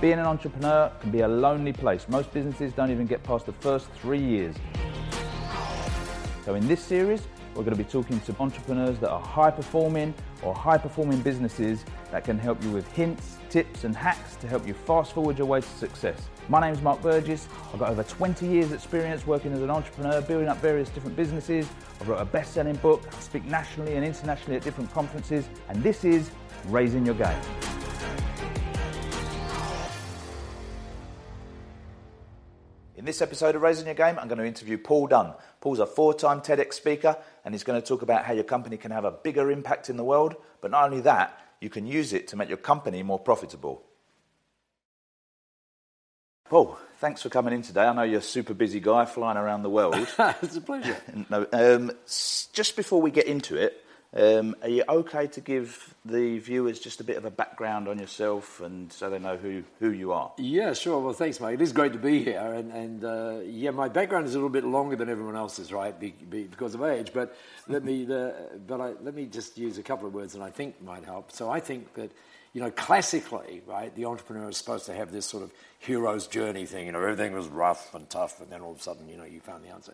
Being an entrepreneur can be a lonely place. Most businesses don't even get past the first 3 years. So in this series, we're going to be talking to entrepreneurs that are high-performing or high-performing businesses that can help you with hints, tips and hacks to help you fast-forward your way to success. My name's Mark Burgess. I've got over 20 years experience working as an entrepreneur, building up various different businesses. I've wrote a best-selling book. I speak nationally and internationally at different conferences. And this is Raising Your Game. In this episode of Raising Your Game, I'm going to interview Paul Dunn. Paul's a four-time TEDx speaker, and he's going to talk about how your company can have a bigger impact in the world, but not only that, you can use it to make your company more profitable. Paul, thanks for coming in today. I know you're a super busy guy flying around the world. It's a pleasure. No, just before we get into it, are you okay to give the viewers just a bit of a background on yourself and so they know who you are? Yeah, sure. Well, thanks, mate. It is great to be here. And my background is a little bit longer than everyone else's, right, because of age. But let me just use a couple of words that I think might help. So I think that, you know, classically, right, the entrepreneur is supposed to have this sort of hero's journey thing. You know, everything was rough and tough, and then all of a sudden, you know, you found the answer.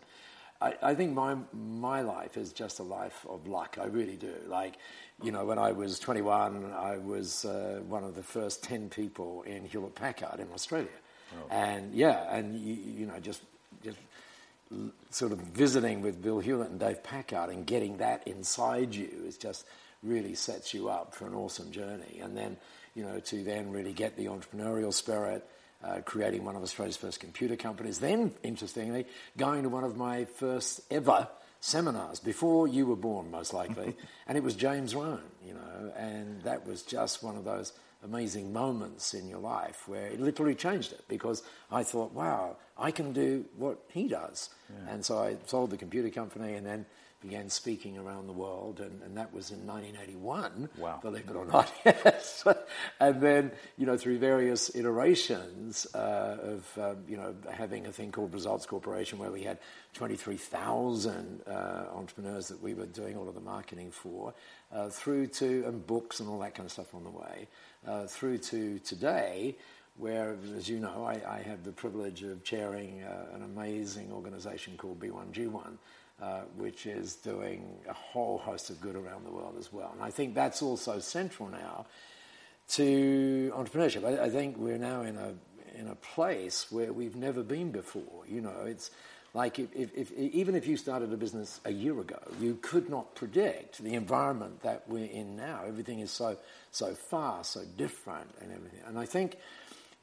I think my life is just a life of luck. I really do. Like, you know, when I was 21, I was one of the first 10 people in Hewlett Packard in Australia. Oh. And yeah, and you know, just sort of visiting with Bill Hewlett and Dave Packard and getting that inside you is just really sets you up for an awesome journey. And then, you know, to then really get the entrepreneurial spirit. Creating one of Australia's first computer companies. Then, interestingly, going to one of my first ever seminars, before you were born, most likely, and it was James Rohn, you know, and that was just one of those amazing moments in your life where it literally changed it, because I thought, wow, I can do what he does. Yeah. And so I sold the computer company and then began speaking around the world, and that was in 1981, wow. Believe it or not. Yes. And then, you know, through various iterations you know, having a thing called Results Corporation, where we had 23,000 entrepreneurs that we were doing all of the marketing for, through to, and books and all that kind of stuff on the way, through to today, where, as you know, I have the privilege of chairing an amazing organisation called B1G1, which is doing a whole host of good around the world as well. And I think that's also central now to entrepreneurship. I think we're now in a place where we've never been before. You know, it's like if even if you started a business a year ago, you could not predict the environment that we're in now. Everything is so fast, so different and everything. And I think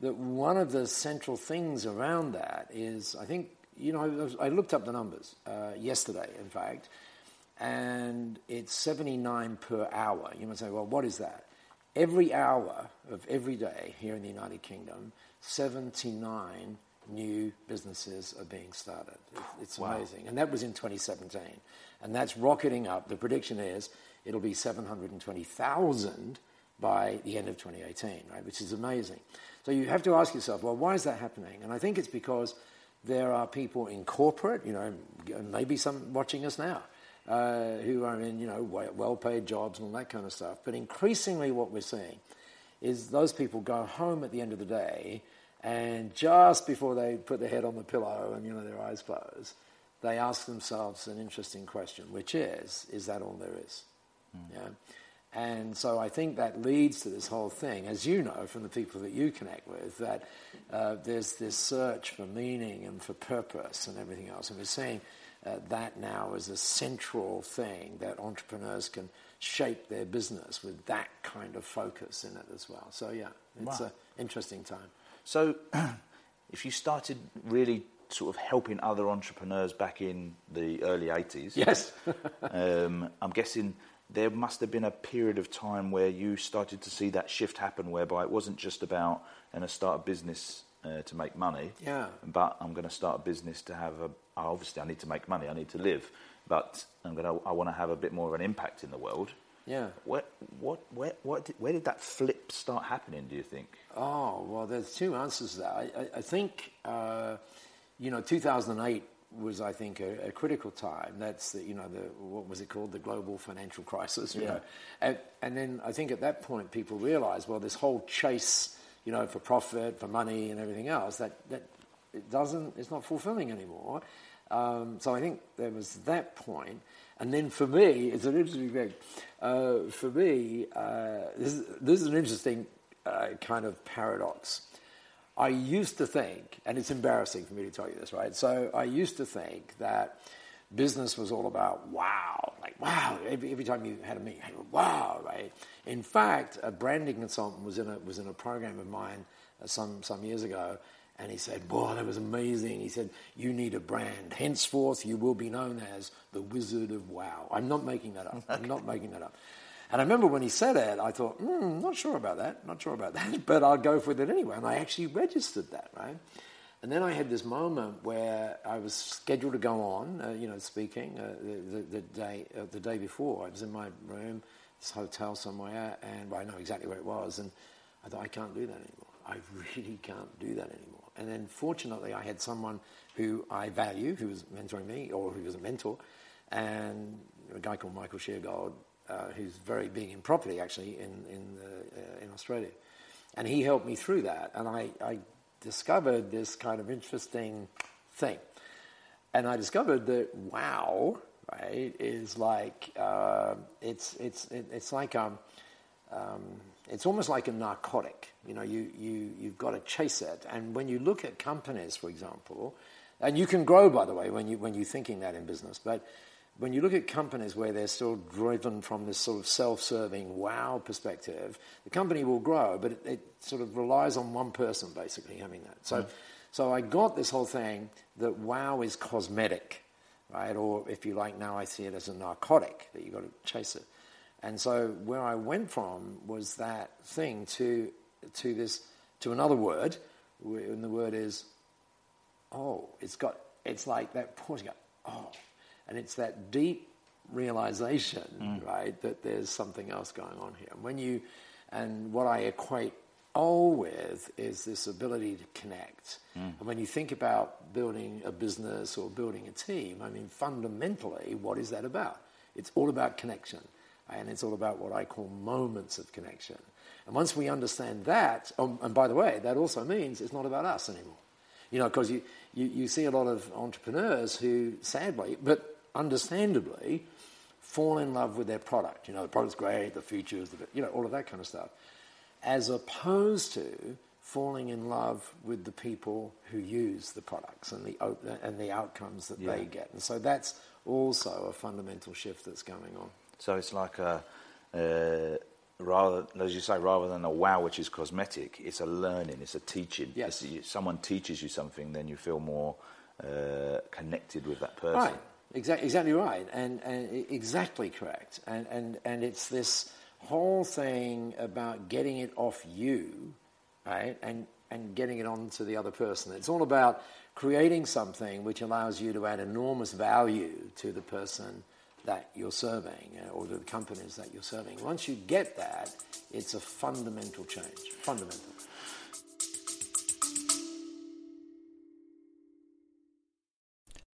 that one of the central things around that is, I think, you know, I looked up the numbers yesterday, in fact, and it's 79 per hour. You might say, well, what is that? Every hour of every day here in the United Kingdom, 79 new businesses are being started. It's wow. Amazing. And that was in 2017. And that's rocketing up. The prediction is it'll be 720,000 by the end of 2018, right? Which is amazing. So you have to ask yourself, well, why is that happening? And I think it's because there are people in corporate, you know, maybe some watching us now, who are in, you know, well-paid jobs and all that kind of stuff. But increasingly what we're seeing is those people go home at the end of the day, and just before they put their head on the pillow and, you know, their eyes close, they ask themselves an interesting question, which is that all there is? Mm. Yeah. And so I think that leads to this whole thing, as you know from the people that you connect with, that there's this search for meaning and for purpose and everything else. And we're seeing that now as a central thing, that entrepreneurs can shape their business with that kind of focus in it as well. So, yeah, it's wow. An interesting time. So if you started really sort of helping other entrepreneurs back in the early 80s... Yes. I'm guessing there must have been a period of time where you started to see that shift happen, whereby it wasn't just about I'm going to start a business to make money, yeah, but I'm going to start a business to have obviously I need to make money, I need to live, but I want to have a bit more of an impact in the world. Yeah. Where did that flip start happening, do you think? Oh, well, there's two answers to that. I think, 2008, was, I think, a critical time. That's, what was it called? The global financial crisis, you know. And then I think at that point people realised, well, this whole chase you know, for profit, for money and everything else, that it doesn't, it's not fulfilling anymore. So I think there was that point. And then for me, it's an interesting thing. For me, this is an interesting kind of paradox. I used to think, and it's embarrassing for me to tell you this, right? So I used to think that business was all about wow, like wow. Every time you had a meeting, wow, right? In fact, a branding consultant was in a program of mine some years ago, and he said, "Boy, that was amazing." He said, "You need a brand. Henceforth, you will be known as the Wizard of Wow." I'm not making that up. I'm not making that up. And I remember when he said it, I thought, not sure about that, but I'll go with it anyway. And I actually registered that, right? And then I had this moment where I was scheduled to go on, speaking the day before. I was in my room, this hotel somewhere, and I know exactly where it was. And I thought, I can't do that anymore. I really can't do that anymore. And then fortunately, I had someone who I value, who was mentoring me, or who was a mentor, and a guy called Michael Sheargold, who's very big in property, actually, in Australia. And he helped me through that. And I discovered this kind of interesting thing. And I discovered that wow, right, is like it's like it's almost like a narcotic. You know, you've got to chase it. And when you look at companies, for example, and you can grow, by the way, when you're thinking that in business, but when you look at companies where they're still driven from this sort of self-serving wow perspective, the company will grow, but it sort of relies on one person basically having that. So I got this whole thing that wow is cosmetic, right? Or if you like, now I see it as a narcotic, that you've got to chase it. And so where I went from was that thing to another word, and the word is, oh, it's like that pause, you go, oh. And it's that deep realization, right, that there's something else going on here. And what I equate all with is this ability to connect. And when you think about building a business or building a team, I mean, fundamentally, what is that about? It's all about connection. And it's all about what I call moments of connection. And once we understand that, and by the way, that also means it's not about us anymore. You know, because you see a lot of entrepreneurs who, sadly, but understandably, fall in love with their product. You know, the product's great, the features, all of that kind of stuff. As opposed to falling in love with the people who use the products and the outcomes that they get. And so that's also a fundamental shift that's going on. So it's like rather than a wow, which is cosmetic, it's a learning, it's a teaching. Yes. If someone teaches you something, then you feel more connected with that person. Right, exactly right, and exactly correct. And it's this whole thing about getting it off you, right, and getting it on to the other person. It's all about creating something which allows you to add enormous value to the person that you're serving, or the companies that you're serving. Once you get that, it's a fundamental change. Fundamental.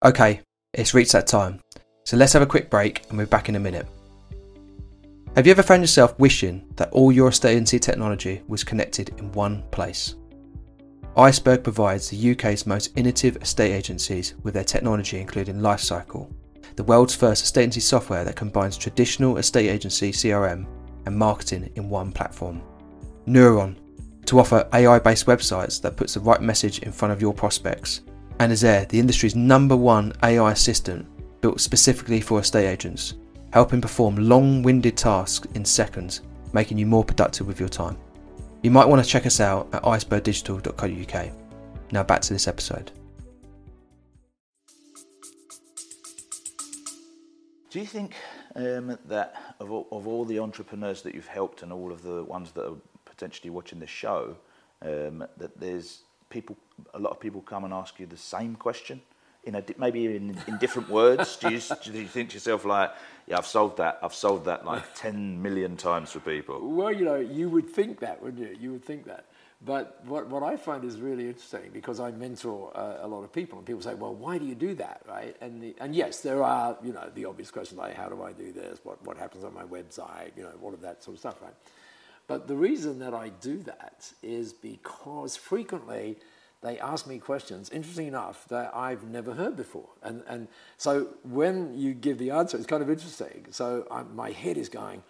Okay, it's reached that time. So let's have a quick break and we're back in a minute. Have you ever found yourself wishing that all your estate technology was connected in one place? Iceberg provides the UK's most innovative estate agencies with their technology, including Lifecycle, the world's first estate agency software that combines traditional estate agency CRM and marketing in one platform. Neuron, to offer AI-based websites that puts the right message in front of your prospects, and Azure, the industry's #1 AI assistant built specifically for estate agents, helping perform long-winded tasks in seconds, making you more productive with your time. You might want to check us out at icebergdigital.co.uk. Now back to this episode. Do you think that of all the entrepreneurs that you've helped and all of the ones that are potentially watching the show, that there's a lot of people come and ask you the same question, maybe in different words? Do you think to yourself like, yeah, I've solved that like 10 million times for people? Well, you know, you would think that, wouldn't you? You would think that. But what I find is really interesting, because I mentor a lot of people, and people say, well, why do you do that, right? And yes, there are, you know, the obvious questions like, how do I do this? What happens on my website? You know, all of that sort of stuff, right? But the reason that I do that is because frequently they ask me questions, interesting enough, that I've never heard before. And so when you give the answer, it's kind of interesting. So my head is going,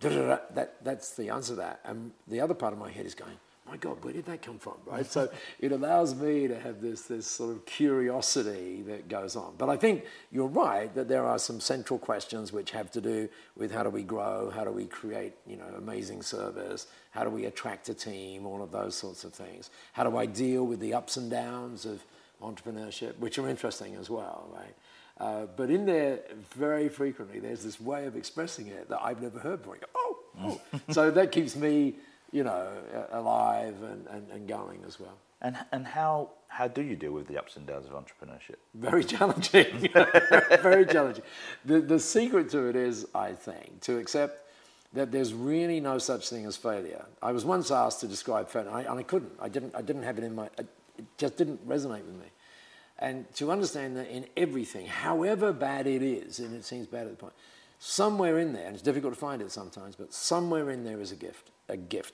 that's the answer to that. And the other part of my head is going, my God, where did that come from, right? So it allows me to have this sort of curiosity that goes on. But I think you're right that there are some central questions which have to do with how do we grow, how do we create, amazing service, how do we attract a team, all of those sorts of things. How do I deal with the ups and downs of entrepreneurship, which are interesting as well, right? But in there, very frequently, there's this way of expressing it that I've never heard before. Oh. So that keeps me... alive and going as well. And how do you deal with the ups and downs of entrepreneurship? Very challenging, very challenging. The secret to it is, I think, to accept that there's really no such thing as failure. I was once asked to describe failure, and I couldn't. I didn't have it in my. It just didn't resonate with me. And to understand that in everything, however bad it is, and it seems bad at the point, somewhere in there, and it's difficult to find it sometimes, but somewhere in there is a gift.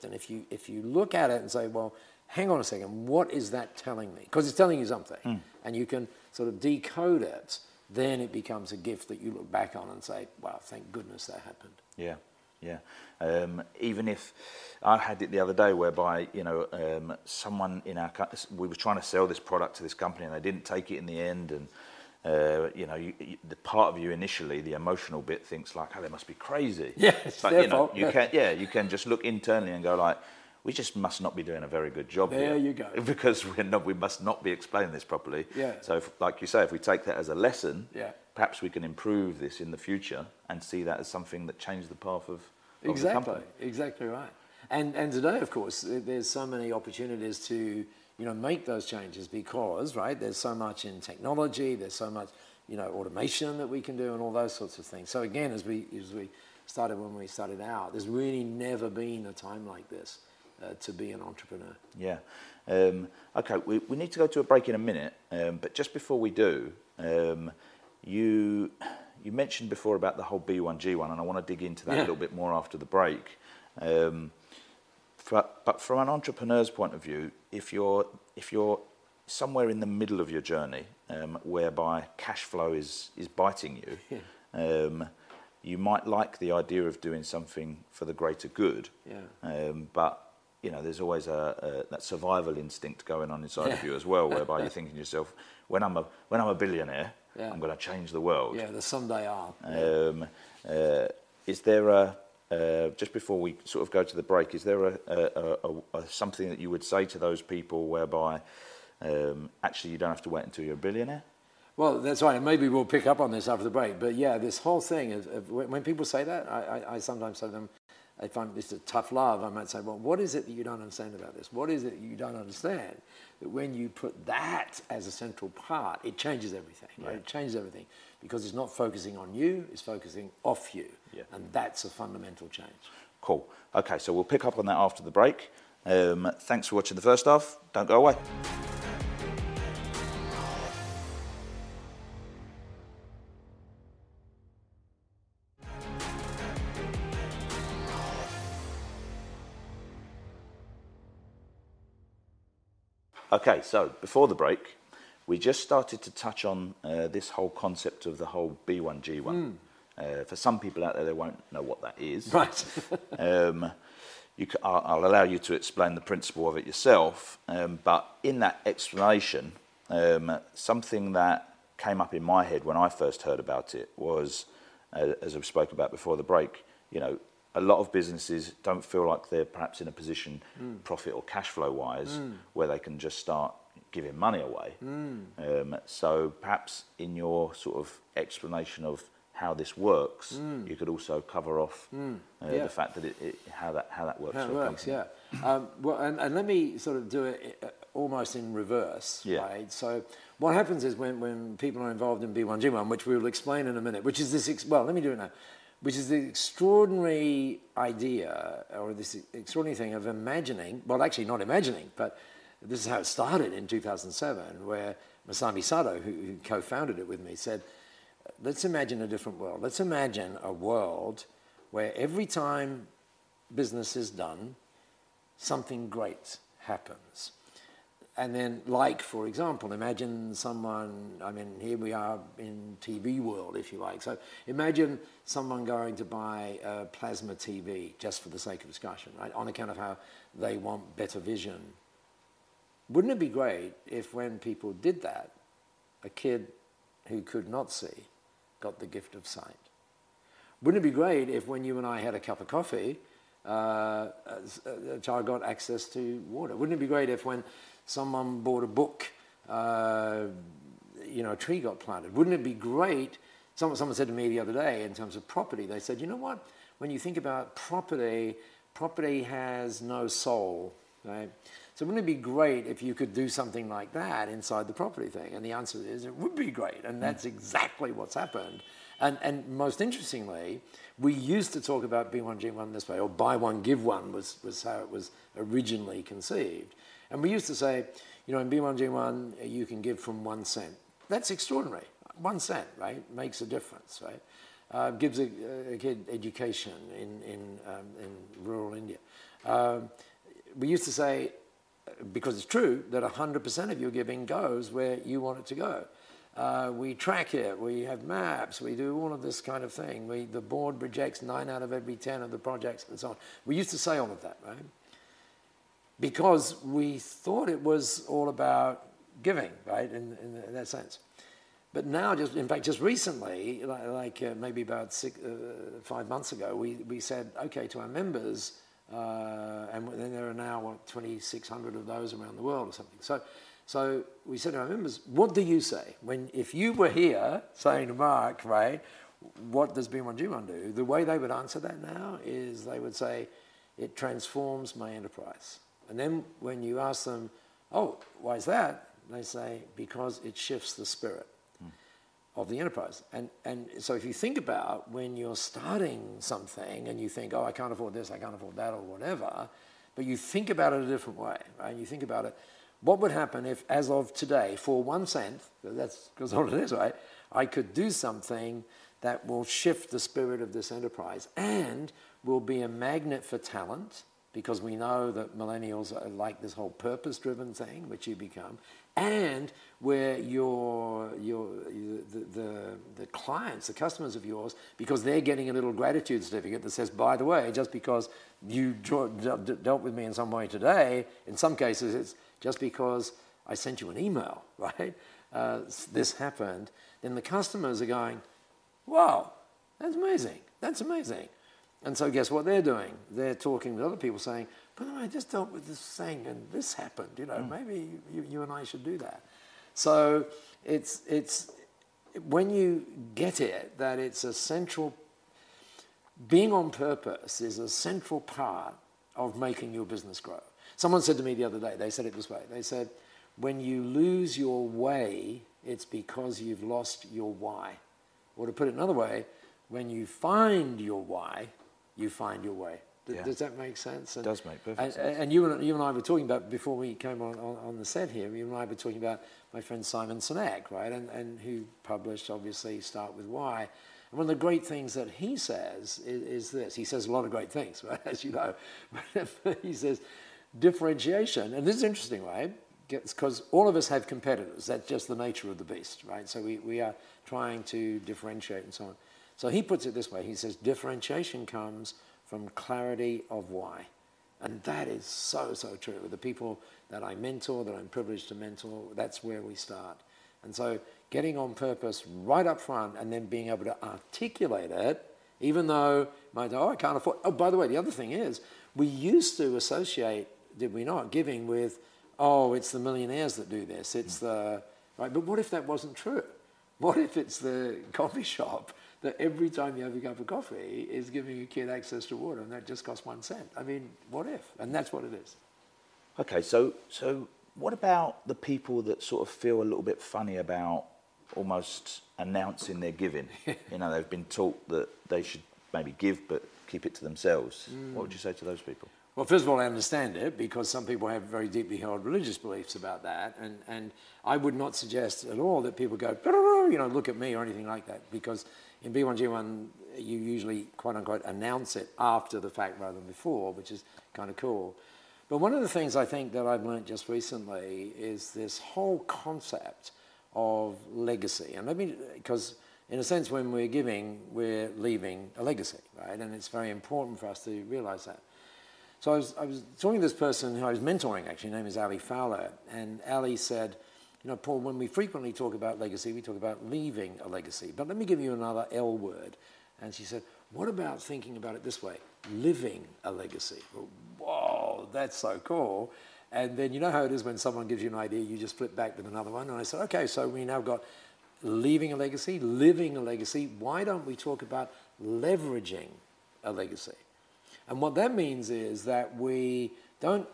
And if you look at it and say, well, hang on a second, what is that telling me? Because it's telling you something. And you can sort of decode it, then it becomes a gift that you look back on and say, wow, thank goodness that happened. Yeah, yeah. Even if I had it the other day whereby, someone in our company, we were trying to sell this product to this company and they didn't take it in the end, and the part of you initially, the emotional bit, thinks like, "Oh, they must be crazy." Yeah, it's but, their fault. You can just look internally and go like, "We just must not be doing a very good job here." There you go. Because we must not be explaining this properly. Yeah. So, like you say, if we take that as a lesson, perhaps we can improve this in the future and see that as something that changed the path of the company. Exactly right. And today, of course, there's so many opportunities to. Make those changes because, right, there's so much in technology, there's so much, automation that we can do and all those sorts of things. So again, when we started out, there's really never been a time like this to be an entrepreneur. Yeah. Okay, we need to go to a break in a minute, but just before we do, you mentioned before about the whole B1G1, and I want to dig into that a little bit more after the break. But from an entrepreneur's point of view, if you're somewhere in the middle of your journey, whereby cash flow is biting you, you might like the idea of doing something for the greater good. Yeah. But there's always that survival instinct going on inside of you as well, whereby you're thinking to yourself, when I'm a billionaire, I'm going to change the world. Yeah, the someday I'll. Is there a just before we sort of go to the break, is there something that you would say to those people whereby actually you don't have to wait until you're a billionaire? Well, that's right. And maybe we'll pick up on this after the break. But yeah, this whole thing, when people say that, I sometimes say to them, if it's a tough love, I might say, well, what is it that you don't understand about this? What is it you don't understand? That when you put that as a central part, it changes everything. Right? It changes everything because it's not focusing on you, it's focusing off you. Yeah. And that's a fundamental change. Cool. Okay, so we'll pick up on that after the break. Thanks for watching the first half. Don't go away. Okay, so before the break, we just started to touch on this whole concept of the whole B1G1. For some people out there, they won't know what that is. Right. I'll allow you to explain the principle of it yourself, but in that explanation, something that came up in my head when I first heard about it was, as I've spoken about before the break, a lot of businesses don't feel like they're perhaps in a position, profit or cash flow wise, where they can just start giving money away. So perhaps in your sort of explanation of how this works, you could also cover off the fact that how that works. How it works, yeah. Well, and let me sort of do it almost in reverse, right? So what happens is when people are involved in B1G1, which we will explain in a minute, which is this. Well, let me do it now. Which is the extraordinary idea, or this extraordinary thing of imagining, well, actually not imagining, but this is how it started in 2007, where Masami Sato, who co-founded it with me, said, let's imagine a different world. Let's imagine a world where every time business is done, something great happens. And then, like, for example, imagine someone, I mean, here we are in TV world, if you like. So imagine someone going to buy a plasma TV, just for the sake of discussion, right, on account of how they want better vision. Wouldn't it be great if when people did that, a kid who could not see got the gift of sight? Wouldn't it be great if when you and I had a cup of coffee, a child got access to water? Wouldn't it be great if when someone bought a book, you know, a tree got planted? Wouldn't it be great? Someone said to me the other day, in terms of property, they said, you know what, when you think about property, property has no soul, right? So wouldn't it be great if you could do something like that inside the property thing? And the answer is, it would be great. And that's exactly what's happened. And most interestingly, we used to talk about B1G1 this way, or buy one, give one was how it was originally conceived. And we used to say, you know, in B1G1, you can give from 1 cent. That's extraordinary. 1 cent, right, makes a difference, right? Gives a kid education in rural India. We used to say, because it's true, that 100% of your giving goes where you want it to go. We track it, we have maps, we do all of this kind of thing. The board rejects 9 out of every 10 of the projects and so on. We used to say all of that, right? Because we thought it was all about giving, right, in that sense. But now, just in fact, just recently, like maybe about 5 months ago, we said, okay, to our members, and then there are now, what, 2,600 of those around the world or something. So we said to our members, what do you say? If you were here saying to Mark, right, what does B1G1 do? The way they would answer that now is they would say, it transforms my enterprise. And then when you ask them, oh, why is that? They say, because it shifts the spirit of the enterprise. And so if you think about when you're starting something and you think, oh, I can't afford this, I can't afford that, or whatever, but you think about it a different way, right? You think about it, what would happen if, as of today, for 1 cent, that's because all it is, right, I could do something that will shift the spirit of this enterprise and will be a magnet for talent, because we know that millennials are like this whole purpose-driven thing, which you become, and where the clients, the customers of yours, because they're getting a little gratitude certificate that says, by the way, just because you dealt with me in some way today, in some cases it's just because I sent you an email, right? This happened. Then the customers are going, wow, that's amazing, that's amazing. And so guess what they're doing? They're talking with other people saying, by the way, I just dealt with this thing and this happened, you know, maybe you and I should do that. So it's when you get it that it's a central, being on purpose is a central part of making your business grow. Someone said to me the other day, they said it this way, they said, when you lose your way, it's because you've lost your why. Or to put it another way, when you find your why, you find your way. Does that make sense? It does make perfect sense. And you and I were talking about, before we came on the set here, you and I were talking about my friend Simon Sinek, right, and who published, obviously, Start With Why. And one of the great things that he says is this. He says a lot of great things, right, as you know. He says differentiation, and this is interesting, right, because all of us have competitors. That's just the nature of the beast, right? So we are trying to differentiate and so on. So he puts it this way. He says, differentiation comes from clarity of why. And that is so, so true. With the people that I mentor, that I'm privileged to mentor, that's where we start. And so getting on purpose right up front and then being able to articulate it, even though, oh, I can't afford... Oh, by the way, the other thing is, we used to associate, did we not, giving with, oh, it's the millionaires that do this. It's the... Right? But what if that wasn't true? What if it's the coffee shop that every time you have a cup of coffee is giving a kid access to water, and that just costs 1 cent? I mean, what if? And that's what it is. Okay, so what about the people that sort of feel a little bit funny about almost announcing their giving? You know, they've been taught that they should maybe give but keep it to themselves. What would you say to those people? Well, first of all, I understand it, because some people have very deeply held religious beliefs about that, and I would not suggest at all that people go, you know, look at me or anything like that, because in B1G1, you usually, quote unquote, announce it after the fact rather than before, which is kind of cool. But one of the things I think that I've learned just recently is this whole concept of legacy. And let me, because in a sense when we're giving, we're leaving a legacy, right? And it's very important for us to realize that. So I was talking to this person who I was mentoring, actually, her name is Ali Fowler, and Ali said, you know, Paul, when we frequently talk about legacy, we talk about leaving a legacy. But let me give you another L word. And she said, what about thinking about it this way, living a legacy? Well, whoa, that's so cool. And then you know how it is when someone gives you an idea, you just flip back with another one. And I said, okay, so we now got leaving a legacy, living a legacy. Why don't we talk about leveraging a legacy? And what that means is that we don't,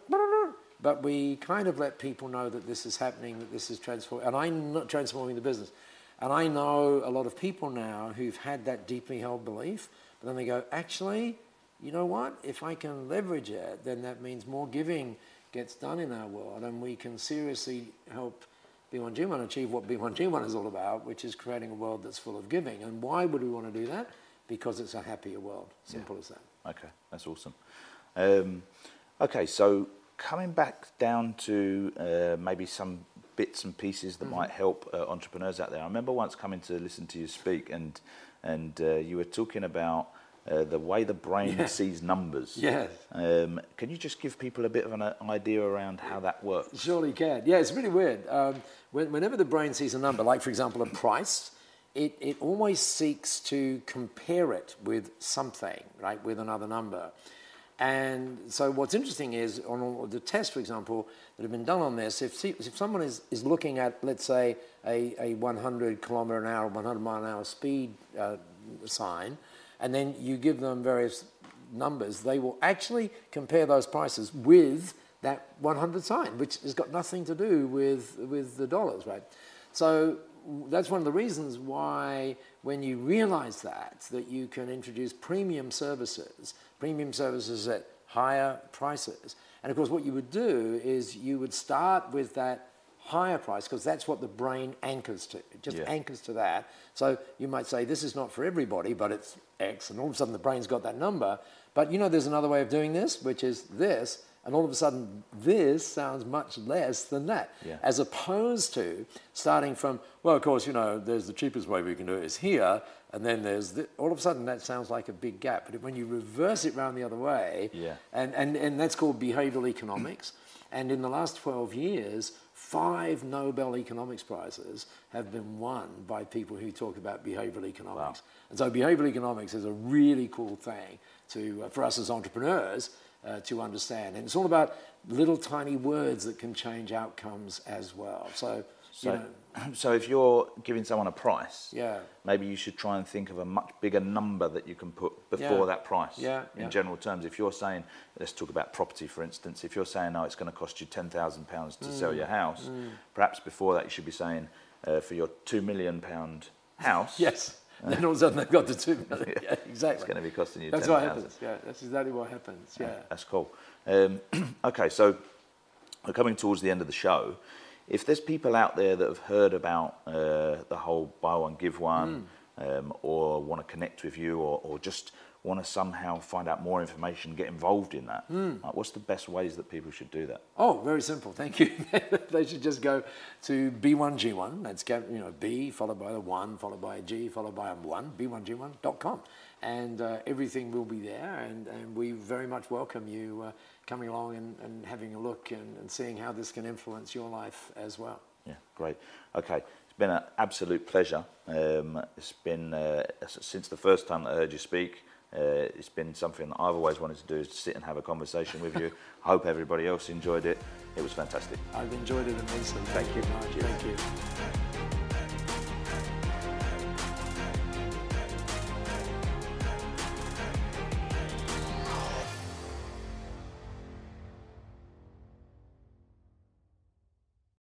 but we kind of let people know that this is happening, that this is transforming, and I'm not transforming the business. And I know a lot of people now who've had that deeply held belief, but then they go, actually, you know what? If I can leverage it, then that means more giving gets done in our world, and we can seriously help B1G1 achieve what B1G1 is all about, which is creating a world that's full of giving. And why would we want to do that? Because it's a happier world. Simple as that. Okay, that's awesome. Okay, so coming back down to maybe some bits and pieces that might help entrepreneurs out there. I remember once coming to listen to you speak, and you were talking about the way the brain sees numbers. Yes. Can you just give people a bit of an idea around how that works? Surely can. Yeah, it's really weird. Whenever the brain sees a number, like for example a price, it always seeks to compare it with something, right, with another number. And so what's interesting is on all the tests, for example, that have been done on this, if someone is looking at, let's say, a 100-kilometre-an-hour, 100-mile-an-hour speed sign, and then you give them various numbers, they will actually compare those prices with that 100 sign, which has got nothing to do with the dollars, right? So that's one of the reasons why when you realize that you can introduce premium services at higher prices. And of course, what you would do is you would start with that higher price, because that's what the brain anchors to. It just anchors to that. So you might say, this is not for everybody, but it's X, and all of a sudden the brain's got that number. But you know there's another way of doing this, which is this, and all of a sudden this sounds much less than that. Yeah. As opposed to starting from, well, of course, you know, there's the cheapest way we can do it is here, and then there's, all of a sudden that sounds like a big gap. But when you reverse it round the other way, and that's called behavioral economics. And in the last 12 years, 5 Nobel Economics Prizes have been won by people who talk about behavioral economics. Wow. And so behavioral economics is a really cool thing to, for us as entrepreneurs to understand. And it's all about little tiny words that can change outcomes as well. So if you're giving someone a price, maybe you should try and think of a much bigger number that you can put before that price in general terms. If you're saying, let's talk about property, for instance, if you're saying, oh, it's going to cost you £10,000 to sell your house, perhaps before that you should be saying, for your £2 million house. Yes. Then all of a sudden they've got the £2 million. Yeah, exactly. It's going to be costing you £10,000. That's what happens. Yeah, that's exactly what happens. Yeah. That's cool. Okay, so we're coming towards the end of the show. If there's people out there that have heard about the whole buy one, give one, or want to connect with you, or just want to somehow find out more information, get involved in that, like, what's the best ways that people should do that? Oh, very simple. Thank you. They should just go to B1G1. That's, you know, B followed by the 1, followed by a G, followed by a 1, B1G1.com. And everything will be there, and we very much welcome you coming along and having a look and seeing how this can influence your life as well. Yeah, great. Okay, it's been an absolute pleasure. It's been, since the first time I heard you speak, it's been something that I've always wanted to do, is to sit and have a conversation with you. I hope everybody else enjoyed it. It was fantastic. I've enjoyed it immensely. Thank you. Thank you.